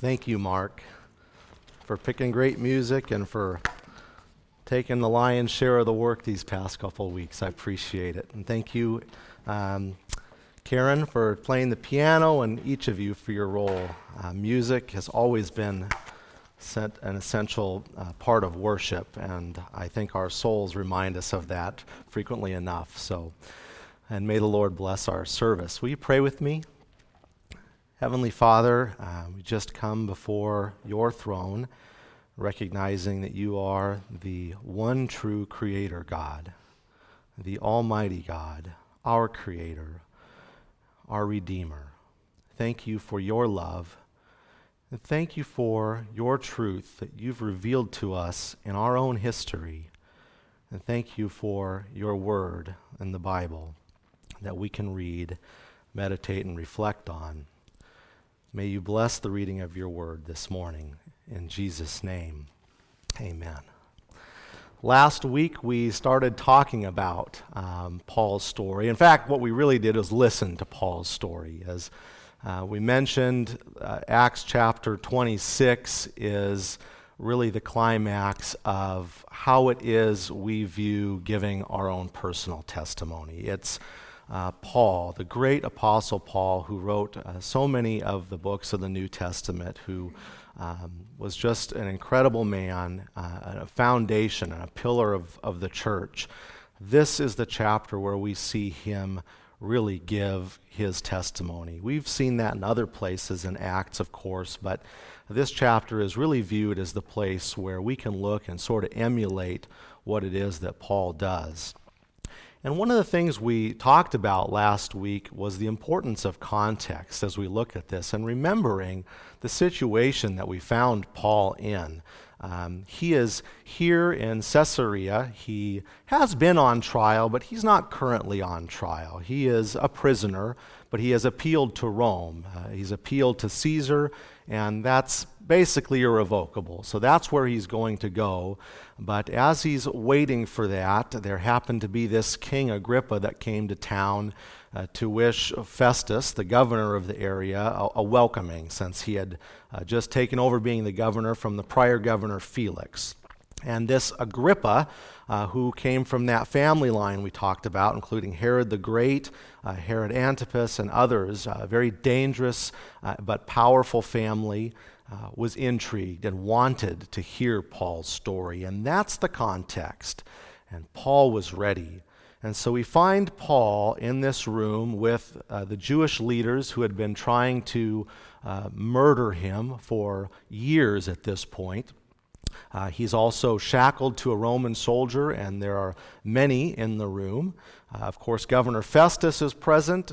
Thank you, Mark, for picking great music and for taking the lion's share of the work these past couple of weeks. I appreciate it. And thank you, Karen, for playing the piano, and each of you for your role. Music has always been an essential part of worship, and I think our souls remind us of that frequently enough. So, and may the Lord bless our service. Will you pray with me? Heavenly Father, we just come before your throne, recognizing that you are the one true creator God, the almighty God, our creator, our redeemer. Thank you for your love, and thank you for your truth that you've revealed to us in our own history, and thank you for your word in the Bible that we can read, meditate, and reflect on. May you bless the reading of your word this morning. In Jesus' name, amen. Last week, we started talking about Paul's story. In fact, what we really did is listen to Paul's story. As we mentioned, Acts chapter 26 is really the climax of how it is we view giving our own personal testimony. It's Paul, the great apostle Paul, who wrote so many of the books of the New Testament, who was just an incredible man, a foundation and a pillar of the church. This is the chapter where we see him really give his testimony. We've seen that in other places, in Acts, of course, but this chapter is really viewed as the place where we can look and sort of emulate what it is that Paul does. And one of the things we talked about last week was the importance of context as we look at this, and remembering the situation that we found Paul in. He is here in Caesarea. He has been on trial, but he's not currently on trial. He is a prisoner, but he has appealed to Rome. He's appealed to Caesar, and that's basically irrevocable. So that's where he's going to go. But as he's waiting for that, there happened to be this King Agrippa that came to town to wish Festus, the governor of the area, a welcoming, since he had just taken over being the governor from the prior governor, Felix. And this Agrippa, who came from that family line we talked about, including Herod the Great, Herod Antipas, and others, a very dangerous but powerful family, was intrigued and wanted to hear Paul's story. And that's the context. And Paul was ready. And so we find Paul in this room with the Jewish leaders who had been trying to murder him for years at this point. He's also shackled to a Roman soldier, and there are many in the room. Of course, Governor Festus is present,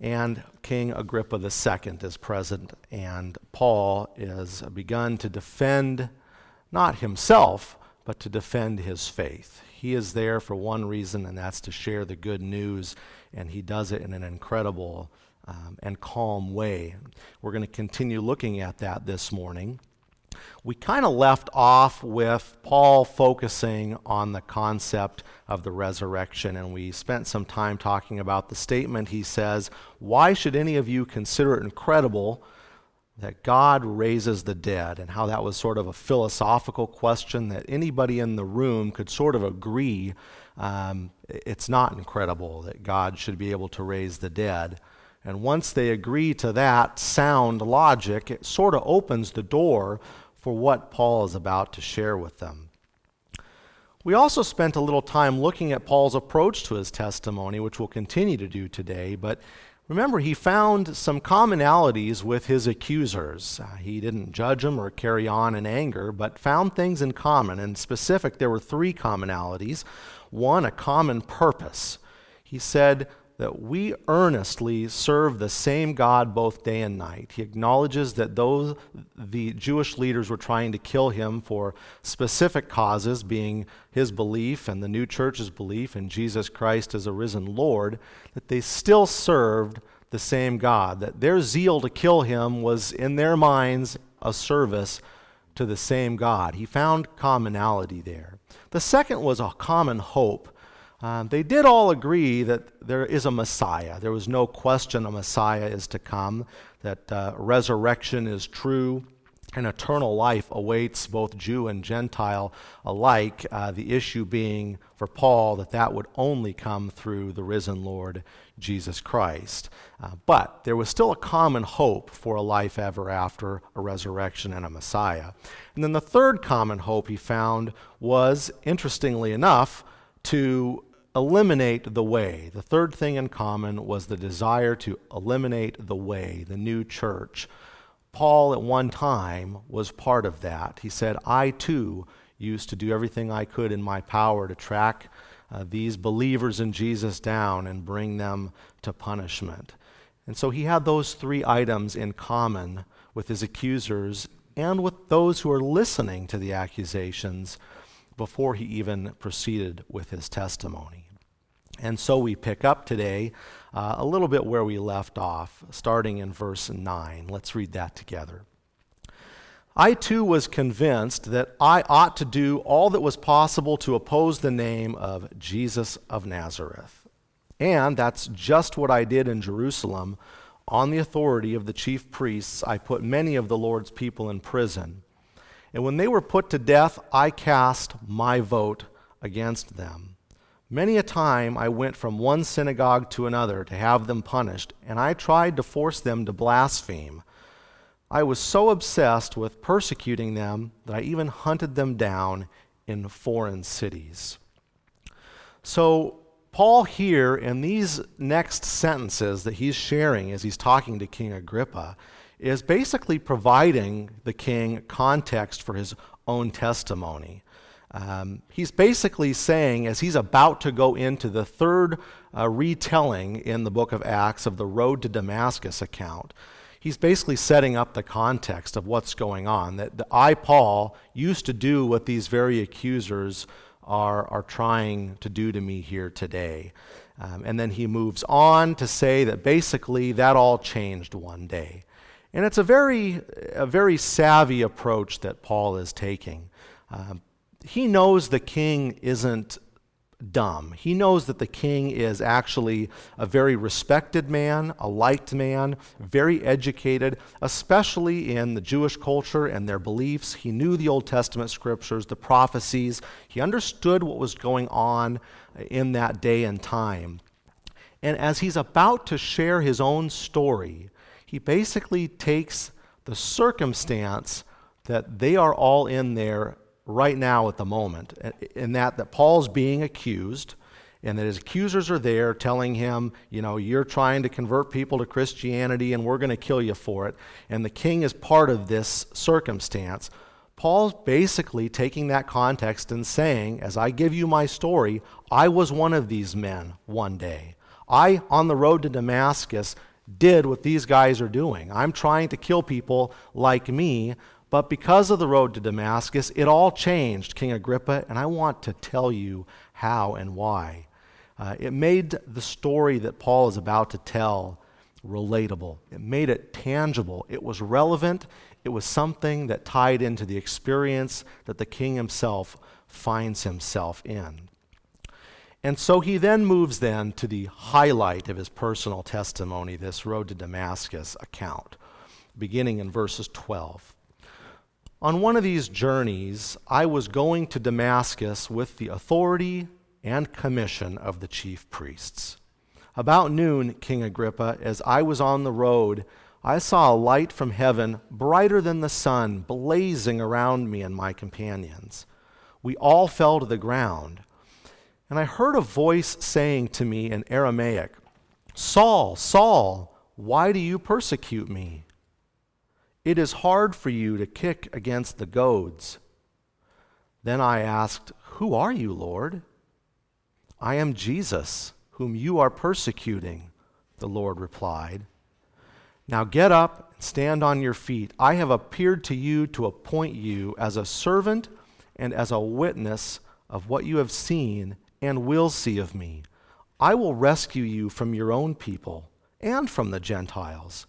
and King Agrippa II is present, and Paul is begun to defend, not himself, but to defend his faith. He is there for one reason, and that's to share the good news, and he does it in an incredible and calm way. We're going to continue looking at that this morning. We kind of left off with Paul focusing on the concept of the resurrection, and we spent some time talking about the statement he says, "Why should any of you consider it incredible that God raises the dead?" And how that was sort of a philosophical question that anybody in the room could sort of agree, it's not incredible that God should be able to raise the dead. And once they agree to that sound logic, it sort of opens the door for what Paul is about to share with them. We also spent a little time looking at Paul's approach to his testimony, which we'll continue to do today, but remember, he found some commonalities with his accusers. He didn't judge them or carry on in anger, but found things in common. In specific, there were three commonalities. One, a common purpose. He said that we earnestly serve the same God both day and night. He acknowledges that the Jewish leaders were trying to kill him for specific causes, being his belief and the new church's belief in Jesus Christ as a risen Lord, that they still served the same God, that their zeal to kill him was, in their minds, a service to the same God. He found commonality there. The second was a common hope. They did all agree that there is a Messiah. There was no question a Messiah is to come, that resurrection is true, and eternal life awaits both Jew and Gentile alike, the issue being for Paul that would only come through the risen Lord Jesus Christ. But there was still a common hope for a life ever after, a resurrection and a Messiah. And then the third common hope he found was, interestingly enough, to eliminate the way. The third thing in common was the desire to eliminate the way, the new church. Paul at one time was part of that. He said, I too used to do everything I could in my power to track these believers in Jesus down and bring them to punishment. And so he had those three items in common with his accusers and with those who are listening to the accusations before he even proceeded with his testimony. And so we pick up today a little bit where we left off, starting in verse 9. Let's read that together. I too was convinced that I ought to do all that was possible to oppose the name of Jesus of Nazareth. And that's just what I did in Jerusalem. On the authority of the chief priests, I put many of the Lord's people in prison. And when they were put to death, I cast my vote against them. Many a time I went from one synagogue to another to have them punished, and I tried to force them to blaspheme. I was so obsessed with persecuting them that I even hunted them down in foreign cities. So Paul here in these next sentences that he's sharing as he's talking to King Agrippa is basically providing the king context for his own testimony. He's basically saying, as he's about to go into the third retelling in the book of Acts of the road to Damascus account, he's basically setting up the context of what's going on, that I, Paul, used to do what these very accusers are trying to do to me here today. And then he moves on to say that basically that all changed one day. And it's a very savvy approach that Paul is taking. He knows the king isn't dumb. He knows that the king is actually a very respected man, a liked man, very educated, especially in the Jewish culture and their beliefs. He knew the Old Testament scriptures, the prophecies. He understood what was going on in that day and time. And as he's about to share his own story, he basically takes the circumstance that they are all in there right now at the moment, in that Paul's being accused, and that his accusers are there telling him, you know, you're trying to convert people to Christianity and we're going to kill you for it, and the king is part of this circumstance. Paul's basically taking that context and saying, as I give you my story, I was one of these men one day. I, on the road to Damascus, did what these guys are doing. I'm trying to kill people like me, but because of the road to Damascus, it all changed, King Agrippa, and I want to tell you how and why. It made the story that Paul is about to tell relatable. It made it tangible. It was relevant. It was something that tied into the experience that the king himself finds himself in. And so he then moves then to the highlight of his personal testimony, this road to Damascus account, beginning in verses 12. On one of these journeys, I was going to Damascus with the authority and commission of the chief priests. About noon, King Agrippa, as I was on the road, I saw a light from heaven, brighter than the sun, blazing around me and my companions. We all fell to the ground, and I heard a voice saying to me in Aramaic, Saul, Saul, why do you persecute me? It is hard for you to kick against the goads. Then I asked, Who are you, Lord? I am Jesus, whom you are persecuting, the Lord replied. Now get up and stand on your feet. I have appeared to you to appoint you as a servant and as a witness of what you have seen and will see of me. I will rescue you from your own people and from the Gentiles.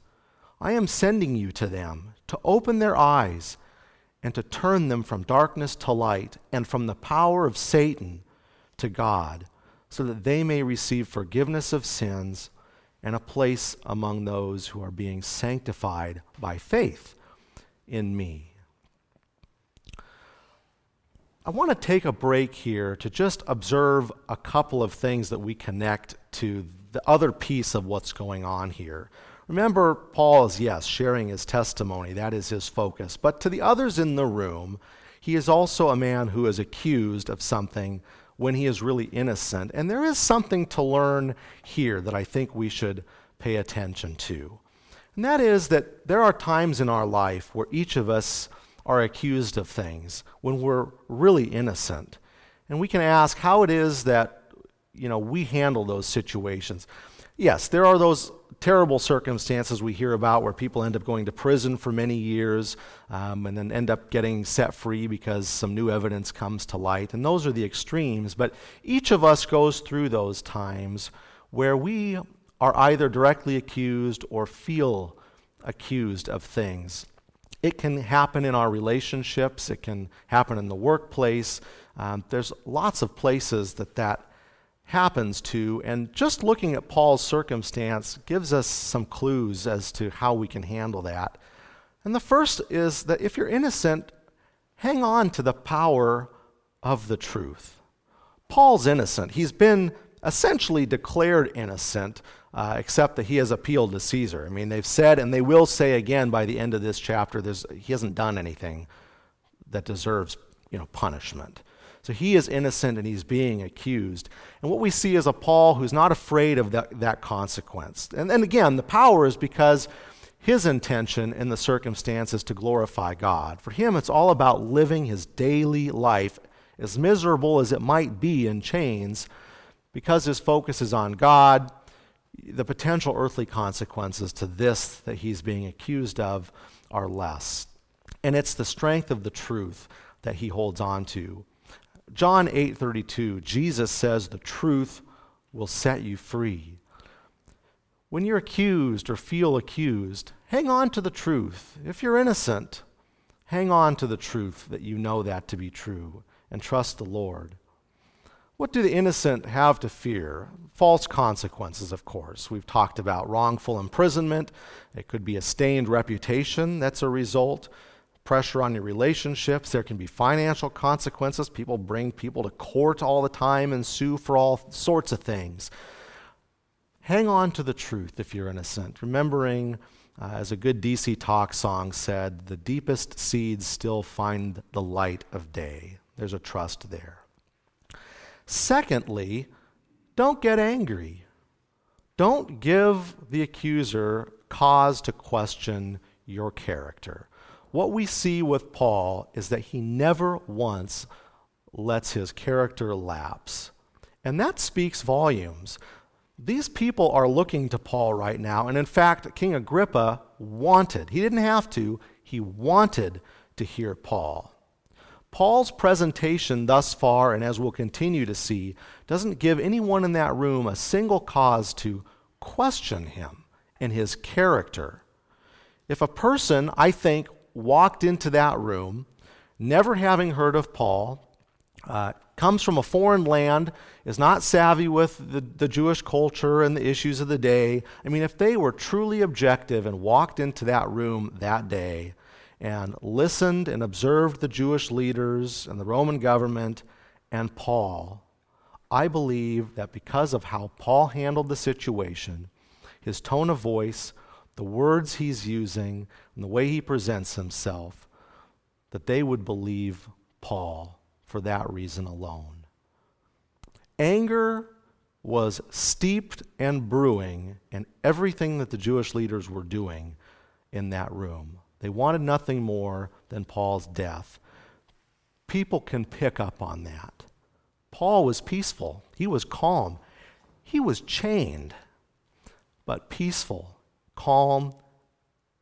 I am sending you to them to open their eyes and to turn them from darkness to light and from the power of Satan to God, so that they may receive forgiveness of sins and a place among those who are being sanctified by faith in me. I want to take a break here to just observe a couple of things that we connect to the other piece of what's going on here. Remember, Paul is, yes, sharing his testimony. That is his focus. But to the others in the room, he is also a man who is accused of something when he is really innocent. And there is something to learn here that I think we should pay attention to. And that is that there are times in our life where each of us are accused of things when we're really innocent. And we can ask how it is that, we handle those situations. Yes, there are those terrible circumstances we hear about where people end up going to prison for many years and then end up getting set free because some new evidence comes to light. And those are the extremes. But each of us goes through those times where we are either directly accused or feel accused of things. It can happen in our relationships. It can happen in the workplace. There's lots of places that happens to, and just looking at Paul's circumstance gives us some clues as to how we can handle that. And the first is that if you're innocent, hang on to the power of the truth. Paul's innocent. He's been essentially declared innocent, except that he has appealed to Caesar. I mean, they've said, and they will say again by the end of this chapter, he hasn't done anything that deserves, punishment. So he is innocent and he's being accused. And what we see is a Paul who's not afraid of that consequence. And again, the power is because his intention in the circumstance is to glorify God. For him, it's all about living his daily life, as miserable as it might be in chains, because his focus is on God, the potential earthly consequences to this that he's being accused of are less. And it's the strength of the truth that he holds on to. John 8:32, Jesus says the truth will set you free. When you're accused or feel accused, hang on to the truth. If you're innocent, hang on to the truth that you know that to be true and trust the Lord. What do the innocent have to fear? False consequences, of course. We've talked about wrongful imprisonment. It could be a stained reputation that's a result. Pressure on your relationships. There can be financial consequences. People bring people to court all the time and sue for all sorts of things. Hang on to the truth if you're innocent. Remembering, as a good DC Talk song said, the deepest seeds still find the light of day. There's a trust there. Secondly, don't get angry. Don't give the accuser cause to question your character. What we see with Paul is that he never once lets his character lapse. And that speaks volumes. These people are looking to Paul right now. And in fact, King Agrippa wanted, he didn't have to, he wanted to hear Paul. Paul's presentation thus far, and as we'll continue to see, doesn't give anyone in that room a single cause to question him and his character. If a person, I think, walked into that room, never having heard of Paul, comes from a foreign land, is not savvy with the Jewish culture and the issues of the day. I mean, if they were truly objective and walked into that room that day and listened and observed the Jewish leaders and the Roman government and Paul, I believe that because of how Paul handled the situation, his tone of voice, the words he's using, and the way he presents himself, that they would believe Paul for that reason alone. Anger was steeped and brewing in everything that the Jewish leaders were doing in that room. They wanted nothing more than Paul's death. People can pick up on that. Paul was peaceful. He was calm. He was chained, but peaceful, calm,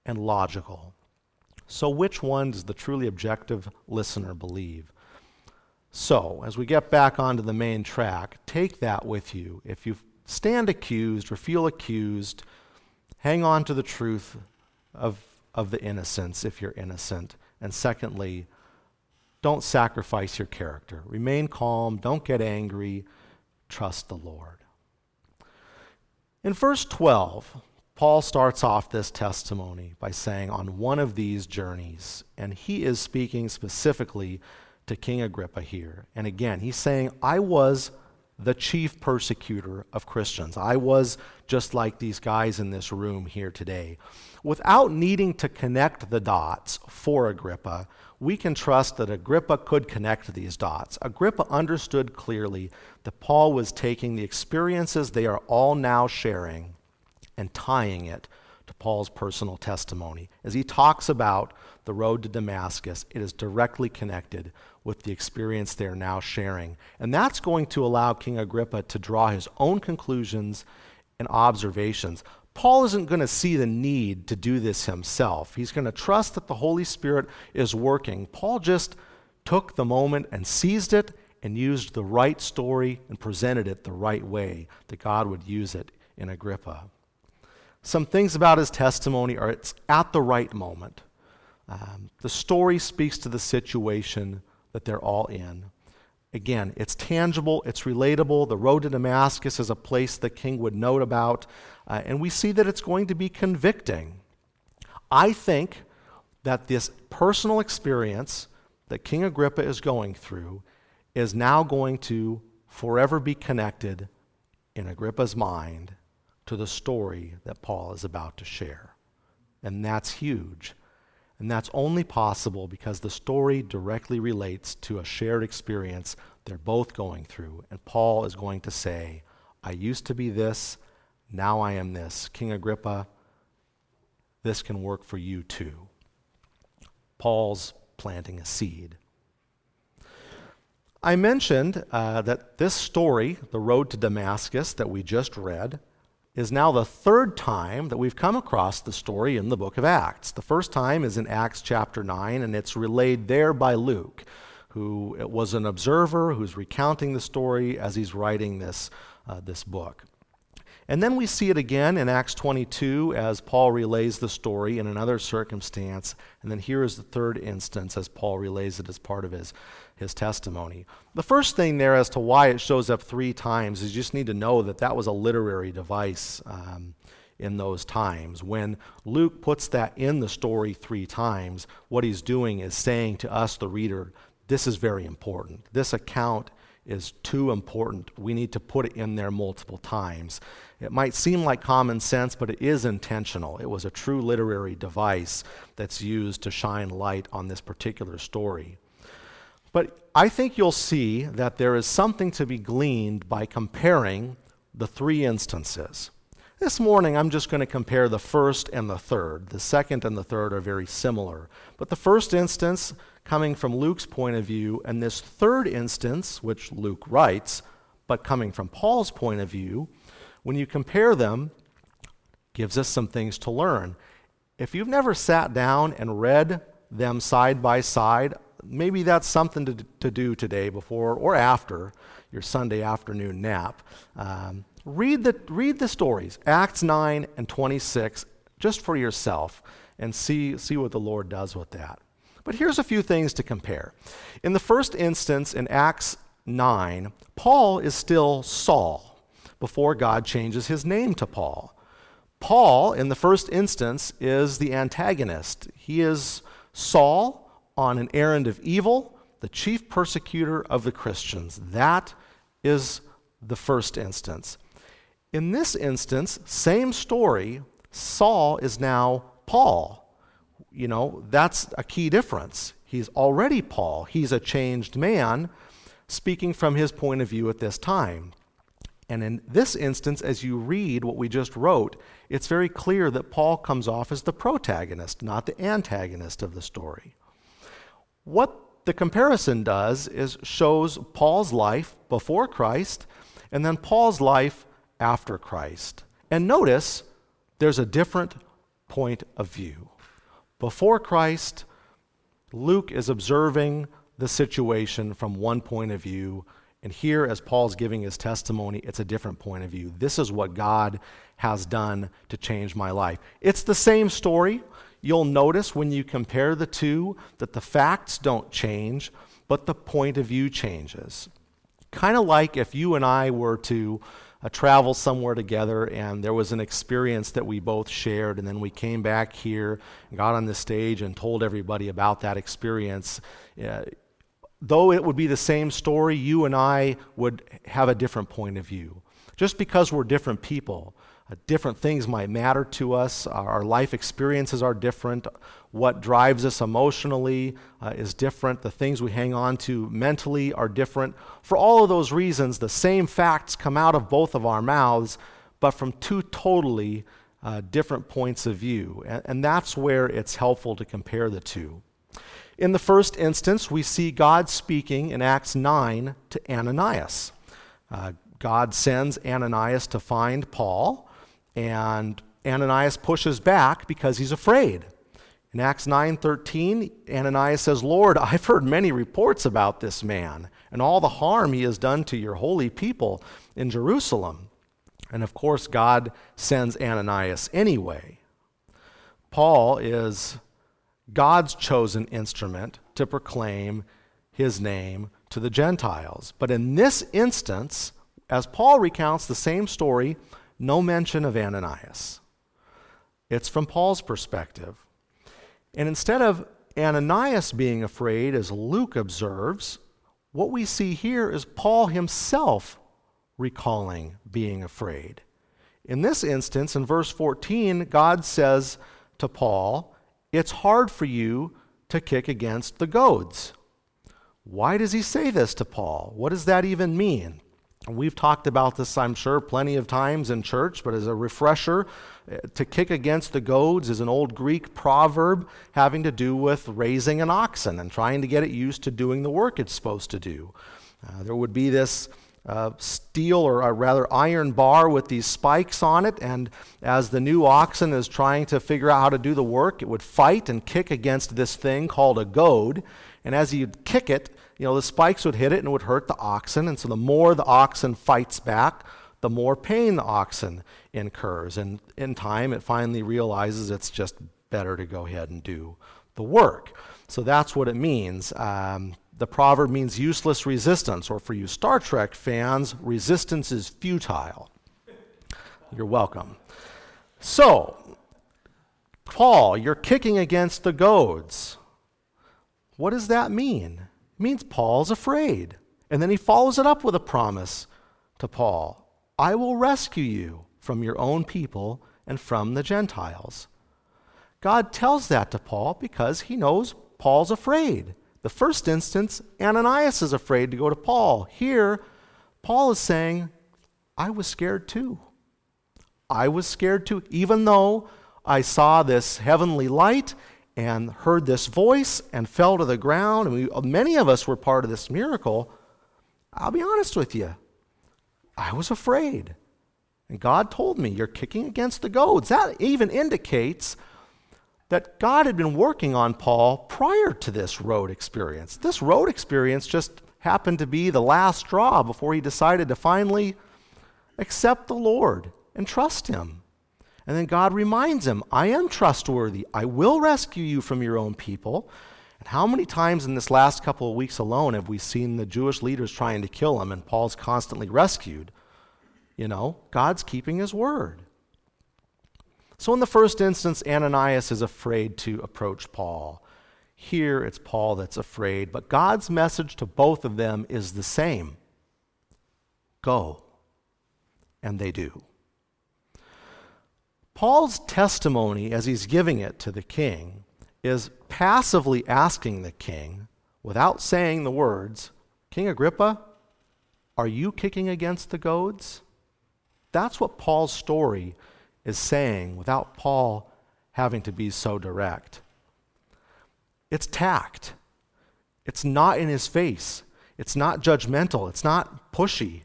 and logical. So which one does the truly objective listener believe? So, as we get back onto the main track, take that with you. If you stand accused or feel accused, hang on to the truth of the innocence if you're innocent. And secondly, don't sacrifice your character. Remain calm, don't get angry, trust the Lord. In verse 12, Paul starts off this testimony by saying, on one of these journeys, and he is speaking specifically to King Agrippa here. And again, he's saying, I was the chief persecutor of Christians. I was just like these guys in this room here today. Without needing to connect the dots for Agrippa, we can trust that Agrippa could connect these dots. Agrippa understood clearly that Paul was taking the experiences they are all now sharing and tying it to Paul's personal testimony. As he talks about the road to Damascus, it is directly connected with the experience they are now sharing. And that's going to allow King Agrippa to draw his own conclusions and observations. Paul isn't going to see the need to do this himself. He's going to trust that the Holy Spirit is working. Paul just took the moment and seized it and used the right story and presented it the right way that God would use it in Agrippa. Some things about his testimony are it's at the right moment. The story speaks to the situation that they're all in. Again, it's tangible, it's relatable. The road to Damascus is a place the king would note about, and we see that it's going to be convicting. I think that this personal experience that King Agrippa is going through is now going to forever be connected in Agrippa's mind to the story that Paul is about to share. And that's huge. And that's only possible because the story directly relates to a shared experience they're both going through. And Paul is going to say, I used to be this, now I am this. King Agrippa, this can work for you too. Paul's planting a seed. I mentioned that this story, the road to Damascus that we just read, is now the third time that we've come across the story in the book of Acts. The first time is in Acts chapter 9, and it's relayed there by Luke, who was an observer who's recounting the story as he's writing this book. And then we see it again in Acts 22 as Paul relays the story in another circumstance, and then here is the third instance as Paul relays it as part of his testimony. The first thing there as to why it shows up three times is you just need to know that that was a literary device in those times. When Luke puts that in the story three times, what he's doing is saying to us, the reader, this is very important. This account is too important. We need to put it in there multiple times. It might seem like common sense, but it is intentional. It was a true literary device that's used to shine light on this particular story. But I think you'll see that there is something to be gleaned by comparing the three instances. This morning, I'm just going to compare the first and the third. The second and the third are very similar. But the first instance, coming from Luke's point of view, and this third instance, which Luke writes, but coming from Paul's point of view, when you compare them, gives us some things to learn. If you've never sat down and read them side by side, maybe that's something to do today before or after your Sunday afternoon nap. Read the stories, Acts 9 and 26, just for yourself and see what the Lord does with that. But here's a few things to compare. In the first instance, in Acts 9, Paul is still Saul before God changes his name to Paul. Paul, in the first instance, is the antagonist. He is Saul on an errand of evil, the chief persecutor of the Christians. That is the first instance. In this instance, same story, Saul is now Paul. You know, that's a key difference. He's already Paul. He's a changed man, speaking from his point of view at this time. And in this instance, as you read what we just wrote, it's very clear that Paul comes off as the protagonist, not the antagonist of the story. What the comparison does is shows Paul's life before Christ and then Paul's life after Christ. And notice there's a different point of view. Before Christ, Luke is observing the situation from one point of view, and here as Paul's giving his testimony, it's a different point of view. This is what God has done to change my life. It's the same story. You'll notice when you compare the two that the facts don't change, but the point of view changes. Kind of like if you and I were to travel somewhere together and there was an experience that we both shared, and then we came back here and got on the stage and told everybody about that experience. Though it would be the same story, you and I would have a different point of view. Just because we're different people, different things might matter to us. Our life experiences are different. What drives us emotionally is different. The things we hang on to mentally are different. For all of those reasons, the same facts come out of both of our mouths, but from two totally different points of view. And that's where it's helpful to compare the two. In the first instance, we see God speaking in Acts 9 to Ananias. God sends Ananias to find Paul. And Ananias pushes back because he's afraid. In Acts 9:13, Ananias says, "Lord, I've heard many reports about this man and all the harm he has done to your holy people in Jerusalem." And of course, God sends Ananias anyway. Paul is God's chosen instrument to proclaim his name to the Gentiles. But in this instance, as Paul recounts the same story, no mention of Ananias. It's from Paul's perspective. And instead of Ananias being afraid, as Luke observes, what we see here is Paul himself recalling being afraid. In this instance, in verse 14, God says to Paul, "It's hard for you to kick against the goads." Why does he say this to Paul? What does that even mean? We've talked about this, I'm sure, plenty of times in church, but as a refresher, to kick against the goads is an old Greek proverb having to do with raising an oxen and trying to get it used to doing the work it's supposed to do. There would be this steel or rather iron bar with these spikes on it, and as the new oxen is trying to figure out how to do the work, it would fight and kick against this thing called a goad, and as you'd kick it, the spikes would hit it and it would hurt the oxen, and so the more the oxen fights back, the more pain the oxen incurs. And in time, it finally realizes it's just better to go ahead and do the work. So that's what it means. The proverb means useless resistance, or for you Star Trek fans, resistance is futile. You're welcome. So, Paul, you're kicking against the goads. What does that mean? Means Paul's afraid. And then he follows it up with a promise to Paul. "I will rescue you from your own people and from the Gentiles." God tells that to Paul because he knows Paul's afraid. The first instance, Ananias is afraid to go to Paul. Here, Paul is saying, "I was scared too. I was scared too, even though I saw this heavenly light and heard this voice and fell to the ground," and many of us were part of this miracle. I'll be honest with you, I was afraid. And God told me, "You're kicking against the goads." That even indicates that God had been working on Paul prior to this road experience. This road experience just happened to be the last straw before he decided to finally accept the Lord and trust him. And then God reminds him, "I am trustworthy. I will rescue you from your own people." And how many times in this last couple of weeks alone have we seen the Jewish leaders trying to kill him and Paul's constantly rescued? God's keeping his word. So in the first instance, Ananias is afraid to approach Paul. Here it's Paul that's afraid, but God's message to both of them is the same. Go. And they do. Paul's testimony as he's giving it to the king is passively asking the king, without saying the words, "King Agrippa, are you kicking against the goads?" That's what Paul's story is saying without Paul having to be so direct. It's tact. It's not in his face. It's not judgmental. It's not pushy.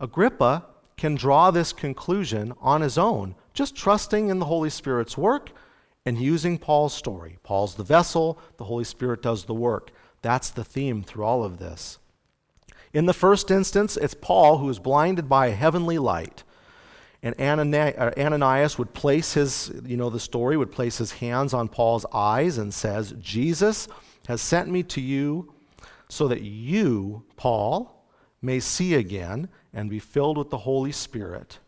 Agrippa can draw this conclusion on his own, just trusting in the Holy Spirit's work and using Paul's story. Paul's the vessel, the Holy Spirit does the work. That's the theme through all of this. In the first instance, it's Paul who is blinded by a heavenly light. And Ananias would place his hands on Paul's eyes and says, "Jesus has sent me to you so that you, Paul, may see again and be filled with the Holy Spirit.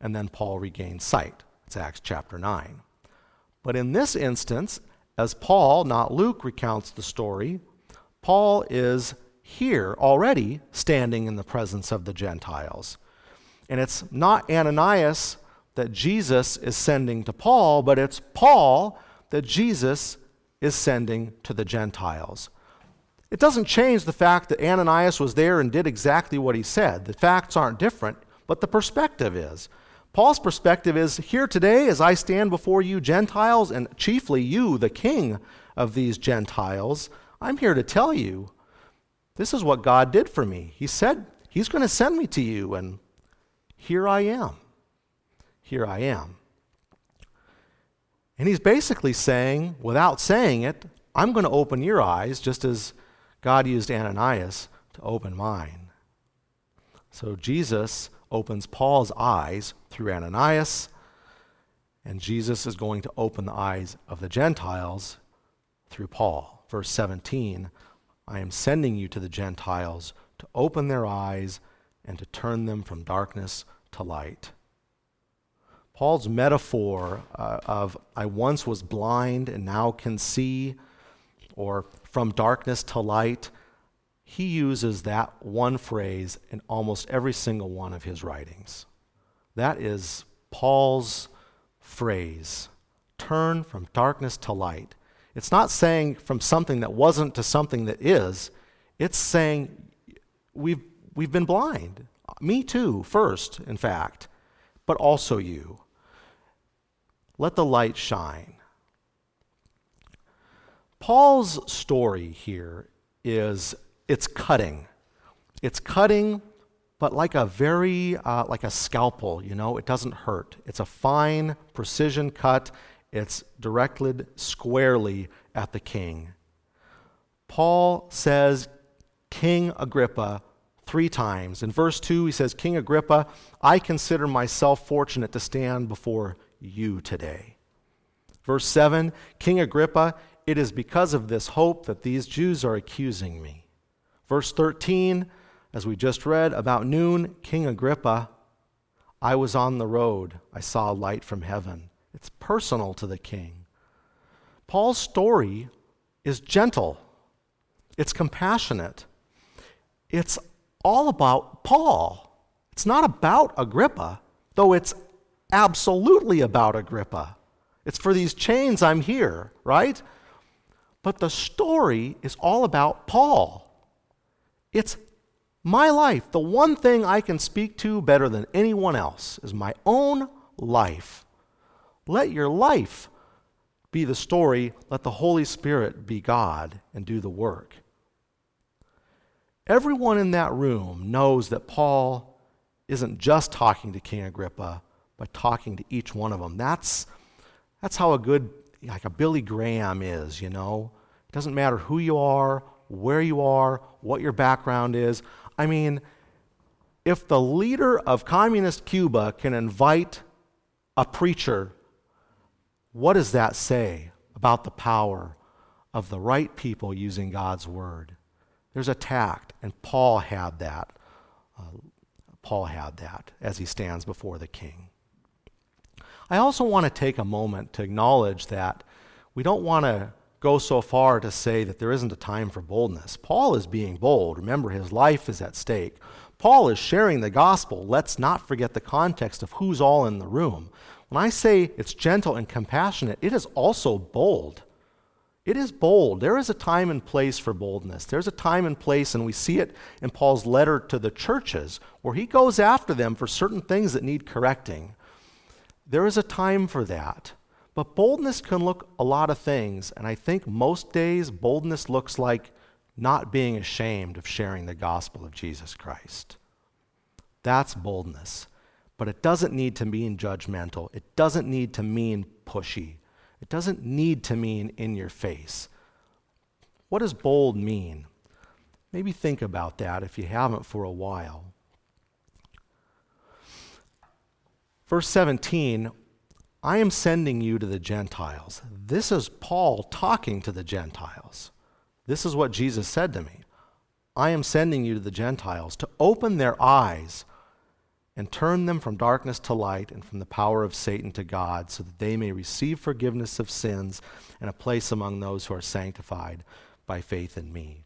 And then Paul regains sight. It's Acts chapter 9. But in this instance, as Paul, not Luke, recounts the story, Paul is here already standing in the presence of the Gentiles. And it's not Ananias that Jesus is sending to Paul, but it's Paul that Jesus is sending to the Gentiles. It doesn't change the fact that Ananias was there and did exactly what he said. The facts aren't different, but the perspective is. Paul's perspective is, here today as I stand before you Gentiles, and chiefly you, the king of these Gentiles, I'm here to tell you, this is what God did for me. He said he's going to send me to you, and here I am. Here I am. And he's basically saying, without saying it, I'm going to open your eyes just as God used Ananias to open mine. So Jesus opens Paul's eyes through Ananias, and Jesus is going to open the eyes of the Gentiles through Paul. Verse 17, I am sending you to the Gentiles to open their eyes and to turn them from darkness to light. Paul's metaphor of I once was blind and now can see, or from darkness to light, he uses that one phrase in almost every single one of his writings. That is Paul's phrase, turn from darkness to light. It's not saying from something that wasn't to something that is. It's saying we've been blind. Me too, first, in fact, but also you. Let the light shine. Paul's story here is, it's cutting. It's cutting, but like a very, like a scalpel, you know, it doesn't hurt. It's a fine precision cut. It's directed squarely at the king. Paul says, King Agrippa, 3 times. In verse 2, he says, King Agrippa, I consider myself fortunate to stand before you today. Verse 7, King Agrippa, it is because of this hope that these Jews are accusing me. Verse 13, as we just read, about noon, King Agrippa, I was on the road. I saw a light from heaven. It's personal to the king. Paul's story is gentle. It's compassionate. It's all about Paul. It's not about Agrippa, though it's absolutely about Agrippa. It's for these chains I'm here, right? But the story is all about Paul. It's my life. The one thing I can speak to better than anyone else is my own life. Let your life be the story. Let the Holy Spirit be God and do the work. Everyone in that room knows that Paul isn't just talking to King Agrippa, but talking to each one of them. That's how a good, like a Billy Graham is, you know. It doesn't matter who you are, where you are, what your background is. I mean, if the leader of Communist Cuba can invite a preacher, what does that say about the power of the right people using God's word? There's a tact, and Paul had that. As he stands before the king. I also want to take a moment to acknowledge that we don't want to go so far to say that there isn't a time for boldness. Paul is being bold. Remember, his life is at stake. Paul is sharing the gospel. Let's not forget the context of who's all in the room. When I say it's gentle and compassionate, it is also bold. It is bold. There is a time and place for boldness. There's a time and place, and we see it in Paul's letter to the churches, where he goes after them for certain things that need correcting. There is a time for that. But boldness can look a lot of things, and I think most days boldness looks like not being ashamed of sharing the gospel of Jesus Christ. That's boldness. But it doesn't need to mean judgmental. It doesn't need to mean pushy. It doesn't need to mean in your face. What does bold mean? Maybe think about that if you haven't for a while. Verse 17, I am sending you to the Gentiles. This is Paul talking to the Gentiles. This is what Jesus said to me. I am sending you to the Gentiles to open their eyes and turn them from darkness to light and from the power of Satan to God, so that they may receive forgiveness of sins and a place among those who are sanctified by faith in me."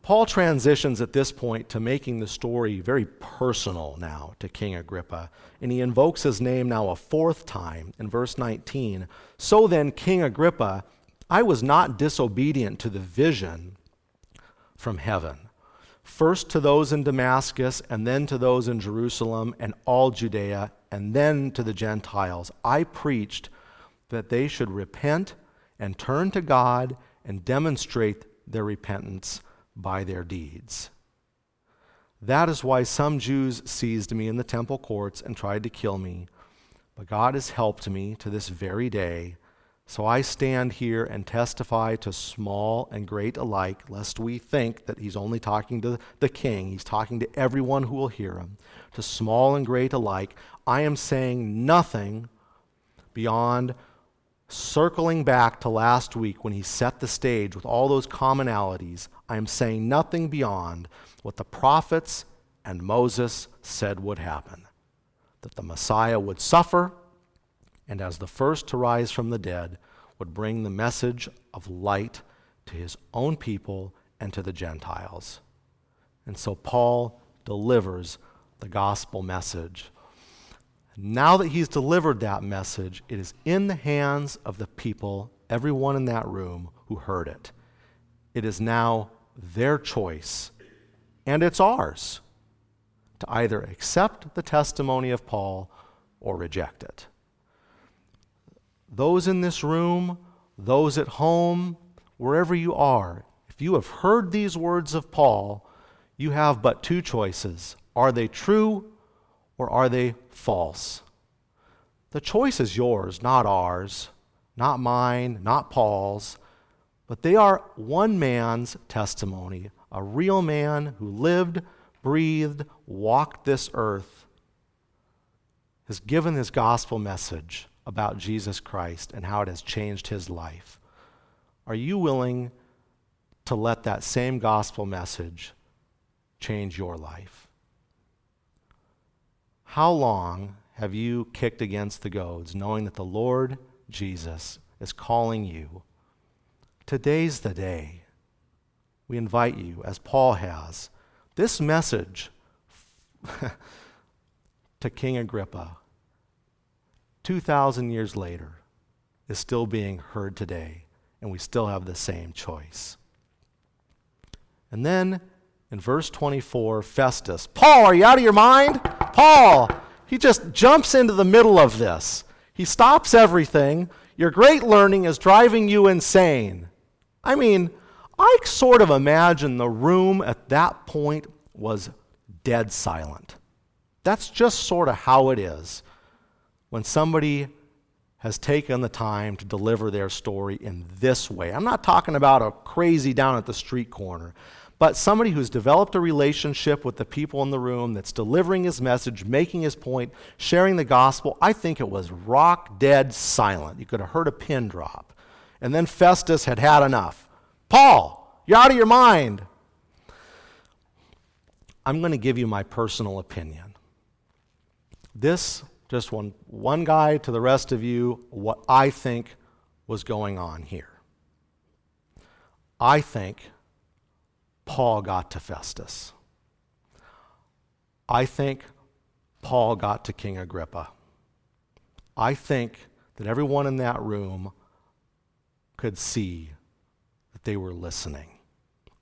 Paul transitions at this point to making the story very personal now to King Agrippa, and he invokes his name now a fourth time in verse 19. "So then, King Agrippa, I was not disobedient to the vision from heaven, first to those in Damascus, and then to those in Jerusalem and all Judea, and then to the Gentiles. I preached that they should repent and turn to God and demonstrate their repentance by their deeds. That is why some Jews seized me in the temple courts and tried to kill me, but God has helped me to this very day. So I stand here and testify to small and great alike, lest we think that he's only talking to the king. He's talking to everyone who will hear him. To small and great alike, I am saying nothing beyond circling back to last week when he set the stage with all those commonalities. I am saying nothing beyond what the prophets and Moses said would happen, that the Messiah would suffer, and as the first to rise from the dead, would bring the message of light to his own people and to the Gentiles." And so Paul delivers the gospel message. Now that he's delivered that message, it is in the hands of the people, everyone in that room who heard it. It is now their choice, and it's ours, to either accept the testimony of Paul or reject it. Those in this room, those at home, wherever you are, if you have heard these words of Paul, you have but two choices. Are they true or are they false? The choice is yours, not ours, not mine, not Paul's, but they are one man's testimony, a real man who lived, breathed, walked this earth, has given this gospel message about Jesus Christ and how it has changed his life. Are you willing to let that same gospel message change your life? How long have you kicked against the goads, knowing that the Lord Jesus is calling you? Today's the day. We invite you, as Paul has, this message to King Agrippa, 2,000 years later, is still being heard today, and we still have the same choice. And then, in verse 24, Festus, "Paul, are you out of your mind?" Paul, he just jumps into the middle of this. He stops everything. "Your great learning is driving you insane." I mean, I sort of imagine the room at that point was dead silent. That's just sort of how it is when somebody has taken the time to deliver their story in this way. I'm not talking about a crazy down at the street corner, but somebody who's developed a relationship with the people in the room, that's delivering his message, making his point, sharing the gospel. I think it was rock dead silent. You could have heard a pin drop. And then Festus had had enough. "Paul, you're out of your mind." I'm going to give you my personal opinion. This just one guy to the rest of you, what I think was going on here. I think Paul got to Festus. I think Paul got to King Agrippa. I think that everyone in that room could see that they were listening.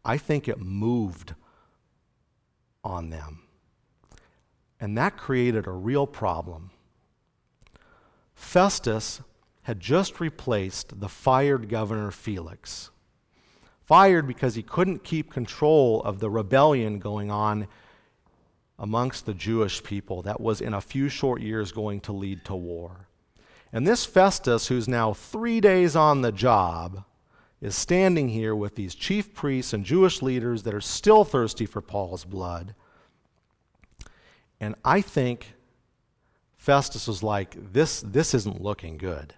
I think it moved on them. And that created a real problem. Festus had just replaced the fired governor Felix. Fired because he couldn't keep control of the rebellion going on amongst the Jewish people that was in a few short years going to lead to war. And this Festus, who's now 3 days on the job, is standing here with these chief priests and Jewish leaders that are still thirsty for Paul's blood. And I think Festus was like, this isn't looking good.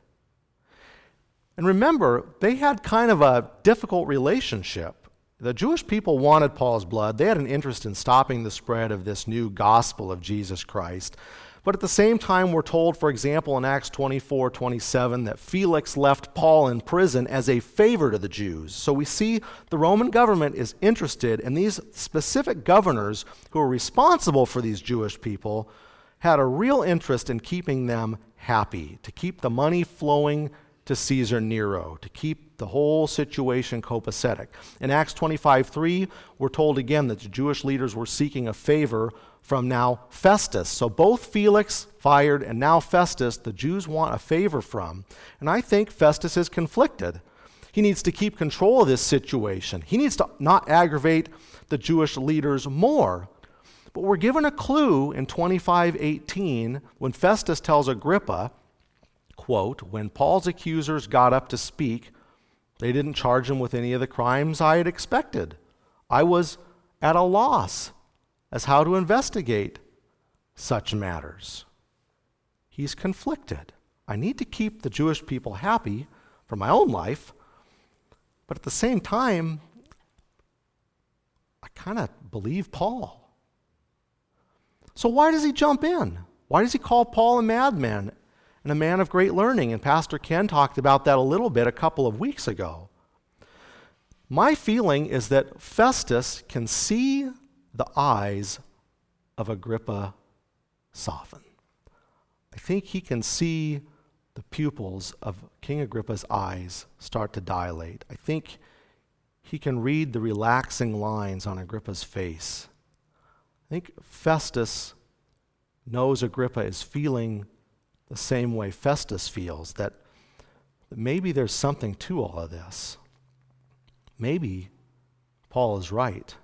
And remember, they had kind of a difficult relationship. The Jewish people wanted Paul's blood. They had an interest in stopping the spread of this new gospel of Jesus Christ. But at the same time, we're told, for example, in Acts 24:27, that Felix left Paul in prison as a favor to the Jews. So we see the Roman government is interested, and these specific governors who are responsible for these Jewish people had a real interest in keeping them happy, to keep the money flowing to Caesar Nero, to keep the whole situation copacetic. In Acts 25:3, we're told again that the Jewish leaders were seeking a favor from now Festus. So both Felix fired and now Festus, the Jews want a favor from. And I think Festus is conflicted. He needs to keep control of this situation. He needs to not aggravate the Jewish leaders more. But we're given a clue in 25:18 when Festus tells Agrippa, quote, "When Paul's accusers got up to speak, they didn't charge him with any of the crimes I had expected. I was at a loss as how to investigate such matters." He's conflicted. I need to keep the Jewish people happy for my own life, but at the same time, I kind of believe Paul. So why does he jump in? Why does he call Paul a madman and a man of great learning? And Pastor Ken talked about that a little bit a couple of weeks ago. My feeling is that Festus can see the eyes of Agrippa soften. I think he can see the pupils of King Agrippa's eyes start to dilate. I think he can read the relaxing lines on Agrippa's face. I think Festus knows Agrippa is feeling the same way Festus feels, that maybe there's something to all of this. Maybe Paul is right.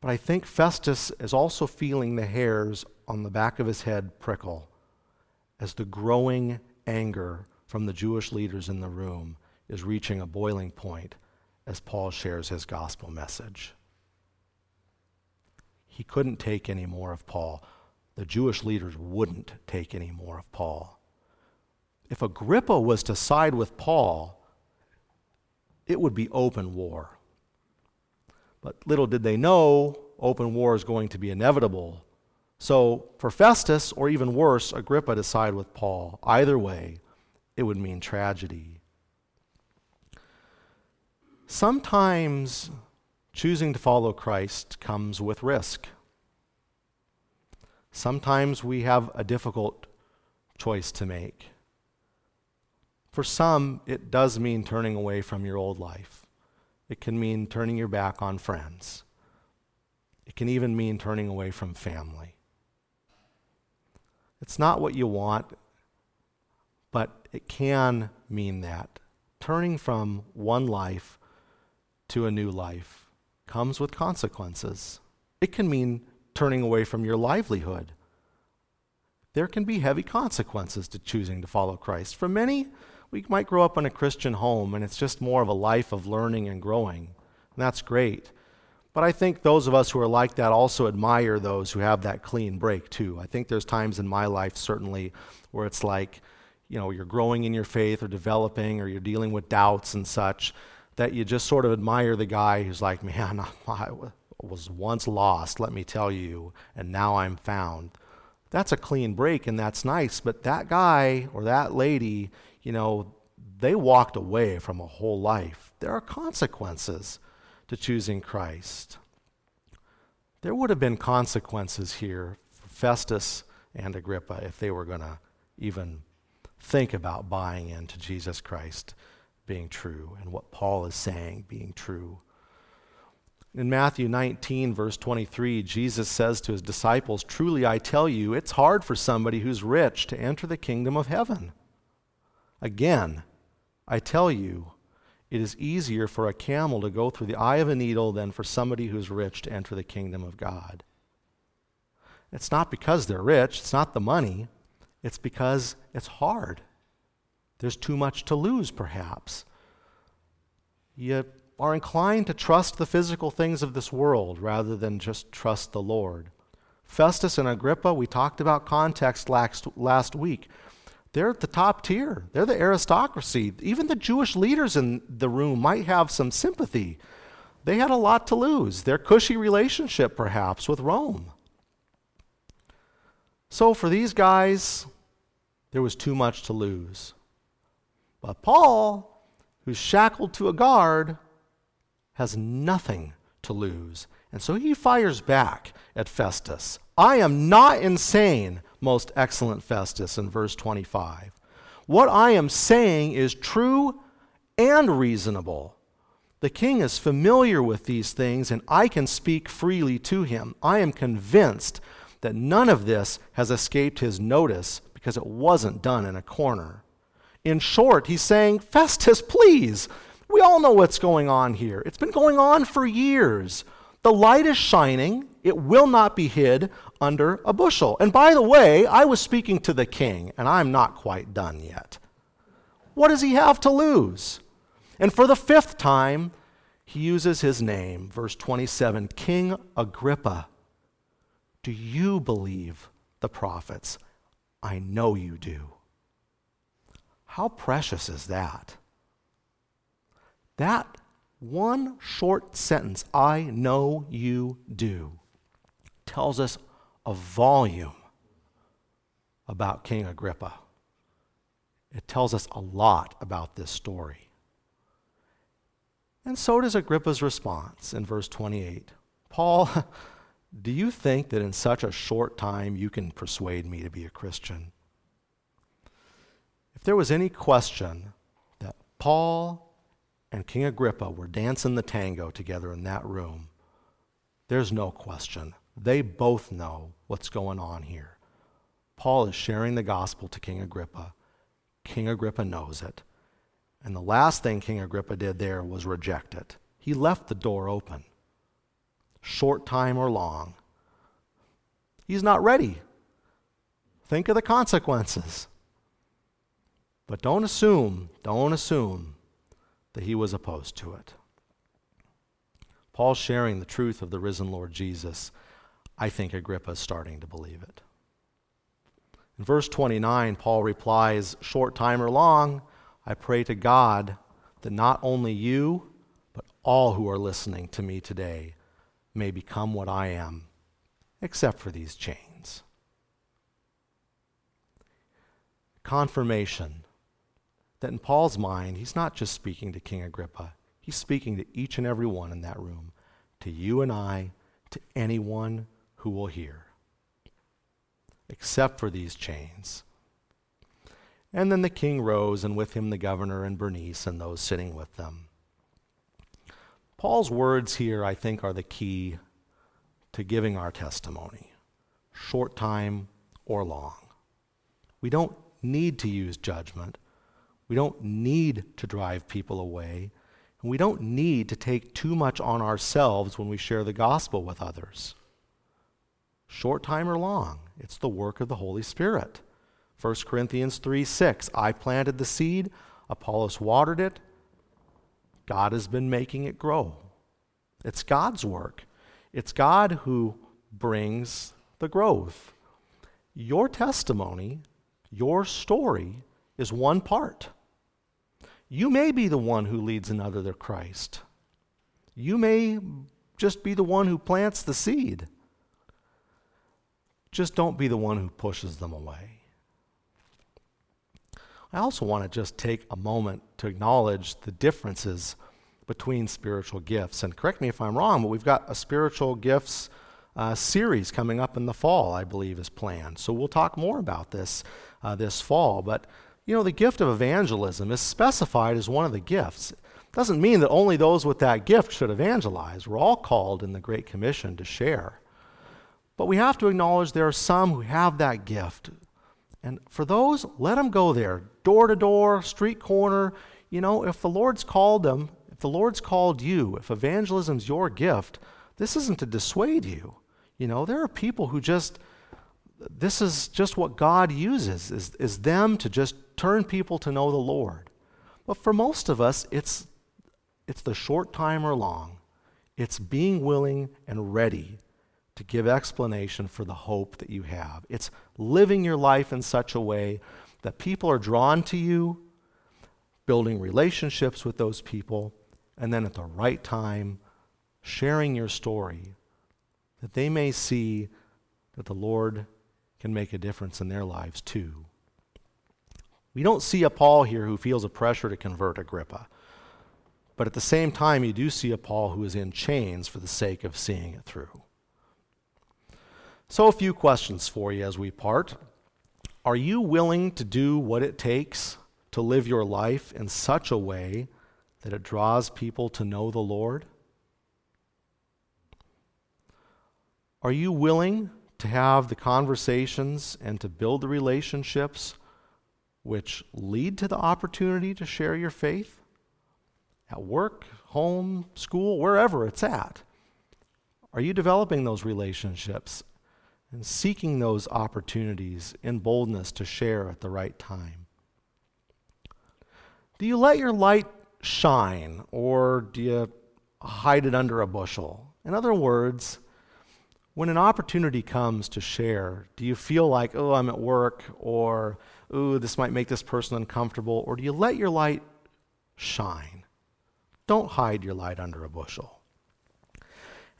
But I think Festus is also feeling the hairs on the back of his head prickle as the growing anger from the Jewish leaders in the room is reaching a boiling point as Paul shares his gospel message. He couldn't take any more of Paul. The Jewish leaders wouldn't take any more of Paul. If Agrippa was to side with Paul, it would be open war. But little did they know, open war is going to be inevitable. So for Festus, or even worse, Agrippa to side with Paul, either way, it would mean tragedy. Sometimes choosing to follow Christ comes with risk. Sometimes we have a difficult choice to make. For some, it does mean turning away from your old life. It can mean turning your back on friends. It can even mean turning away from family. It's not what you want, but it can mean that. Turning from one life to a new life comes with consequences. It can mean turning away from your livelihood. There can be heavy consequences to choosing to follow Christ. For many, we might grow up in a Christian home, and it's just more of a life of learning and growing, and that's great. But I think those of us who are like that also admire those who have that clean break, too. I think there's times in my life, certainly, where it's like, you know, you're growing in your faith or developing or you're dealing with doubts and such, that you just sort of admire the guy who's like, man, I was once lost, let me tell you, and now I'm found. That's a clean break, and that's nice, but that guy or that lady, you know, they walked away from a whole life. There are consequences to choosing Christ. There would have been consequences here for Festus and Agrippa if they were going to even think about buying into Jesus Christ being true and what Paul is saying being true. In Matthew 19, verse 23, Jesus says to his disciples, "Truly I tell you, it's hard for somebody who's rich to enter the kingdom of heaven. Again, I tell you, it is easier for a camel to go through the eye of a needle than for somebody who's rich to enter the kingdom of God." It's not because they're rich, it's not the money, it's because it's hard. There's too much to lose, perhaps. You are inclined to trust the physical things of this world rather than just trust the Lord. Festus and Agrippa, we talked about context last week. They're at the top tier. They're the aristocracy. Even the Jewish leaders in the room might have some sympathy. They had a lot to lose. Their cushy relationship, perhaps, with Rome. So for these guys, there was too much to lose. But Paul, who's shackled to a guard, has nothing to lose. And so he fires back at Festus. I am not insane, most excellent Festus, in verse 25. What I am saying is true and reasonable. The king is familiar with these things, and I can speak freely to him. I am convinced that none of this has escaped his notice because it wasn't done in a corner. In short, he's saying, Festus, please, we all know what's going on here. It's been going on for years. The light is shining. It will not be hid under a bushel. And by the way, I was speaking to the king, and I'm not quite done yet. What does he have to lose? And for the fifth time, he uses his name. Verse 27, King Agrippa, do you believe the prophets? I know you do. How precious is that? That one short sentence, I know you do, tells us a volume about King Agrippa. It tells us a lot about this story. And so does Agrippa's response in verse 28. Paul, do you think that in such a short time you can persuade me to be a Christian? If there was any question that Paul and King Agrippa were dancing the tango together in that room, there's no question. They both know what's going on here. Paul is sharing the gospel to King Agrippa. King Agrippa knows it. And the last thing King Agrippa did there was reject it. He left the door open, short time or long. He's not ready. Think of the consequences. But don't assume that he was opposed to it. Paul sharing the truth of the risen Lord Jesus, I think Agrippa is starting to believe it. In verse 29, Paul replies, short time or long, I pray to God that not only you, but all who are listening to me today may become what I am, except for these chains. Confirmation that in Paul's mind, he's not just speaking to King Agrippa. He's speaking to each and every one in that room, to you and I, to anyone who will hear, except for these chains. And then the king rose, and with him the governor and Bernice and those sitting with them. Paul's words here, I think, are the key to giving our testimony, short time or long. We don't need to use judgment. We don't need to drive people away, and we don't need to take too much on ourselves when we share the gospel with others. Short time or long, it's the work of the Holy Spirit. 1 Corinthians 3:6, I planted the seed, Apollos watered it, God has been making it grow. It's God's work. It's God who brings the growth. Your testimony, your story, is one part. You may be the one who leads another to Christ. You may just be the one who plants the seed. Just don't be the one who pushes them away. I also want to just take a moment to acknowledge the differences between spiritual gifts. And correct me if I'm wrong, but we've got a spiritual gifts series coming up in the fall, I believe, is planned. So we'll talk more about this this fall. But you know, the gift of evangelism is specified as one of the gifts. It doesn't mean that only those with that gift should evangelize. We're all called in the Great Commission to share. But we have to acknowledge there are some who have that gift. And for those, let them go there, door to door, street corner. You know, if the Lord's called them, if the Lord's called you, if evangelism's your gift, this isn't to dissuade you. You know, there are people who just, this is just what God uses, is them to just turn people to know the Lord. But for most of us, it's the short time or long. It's being willing and ready to give explanation for the hope that you have. It's living your life in such a way that people are drawn to you, building relationships with those people, and then at the right time, sharing your story, that they may see that the Lord can make a difference in their lives too. We don't see a Paul here who feels a pressure to convert Agrippa. But at the same time, you do see a Paul who is in chains for the sake of seeing it through. So a few questions for you as we part. Are you willing to do what it takes to live your life in such a way that it draws people to know the Lord? Are you willing to have the conversations and to build the relationships which lead to the opportunity to share your faith? At work, home, school, wherever it's at. Are you developing those relationships and seeking those opportunities in boldness to share at the right time? Do you let your light shine, or do you hide it under a bushel? In other words, when an opportunity comes to share, do you feel like, oh, I'm at work, or, oh, this might make this person uncomfortable, or do you let your light shine? Don't hide your light under a bushel.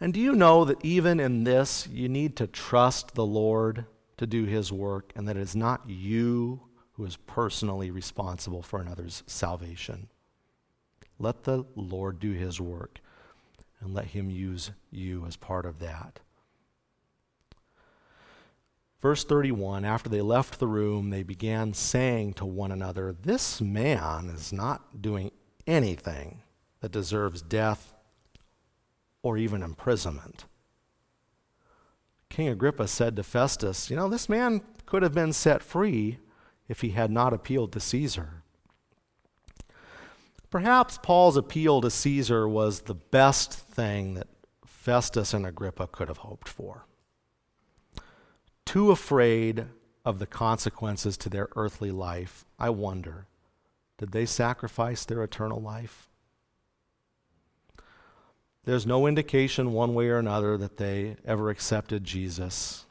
And do you know that even in this, you need to trust the Lord to do his work, and that it is not you who is personally responsible for another's salvation? Let the Lord do his work, and let him use you as part of that. Verse 31, after they left the room, they began saying to one another, "This man is not doing anything that deserves death or even imprisonment." King Agrippa said to Festus, "You know, this man could have been set free if he had not appealed to Caesar." Perhaps Paul's appeal to Caesar was the best thing that Festus and Agrippa could have hoped for. Too afraid of the consequences to their earthly life, I wonder, did they sacrifice their eternal life? There's no indication one way or another that they ever accepted Jesus.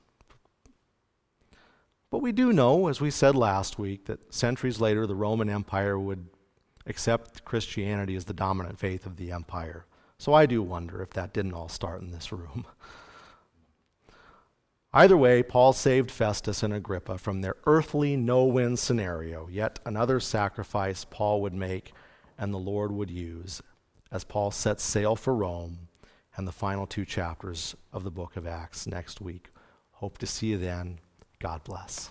But we do know, as we said last week, that centuries later the Roman Empire would accept Christianity as the dominant faith of the empire. So I do wonder if that didn't all start in this room. Either way, Paul saved Festus and Agrippa from their earthly no-win scenario, yet another sacrifice Paul would make and the Lord would use as Paul sets sail for Rome and the final two chapters of the book of Acts next week. Hope to see you then. God bless.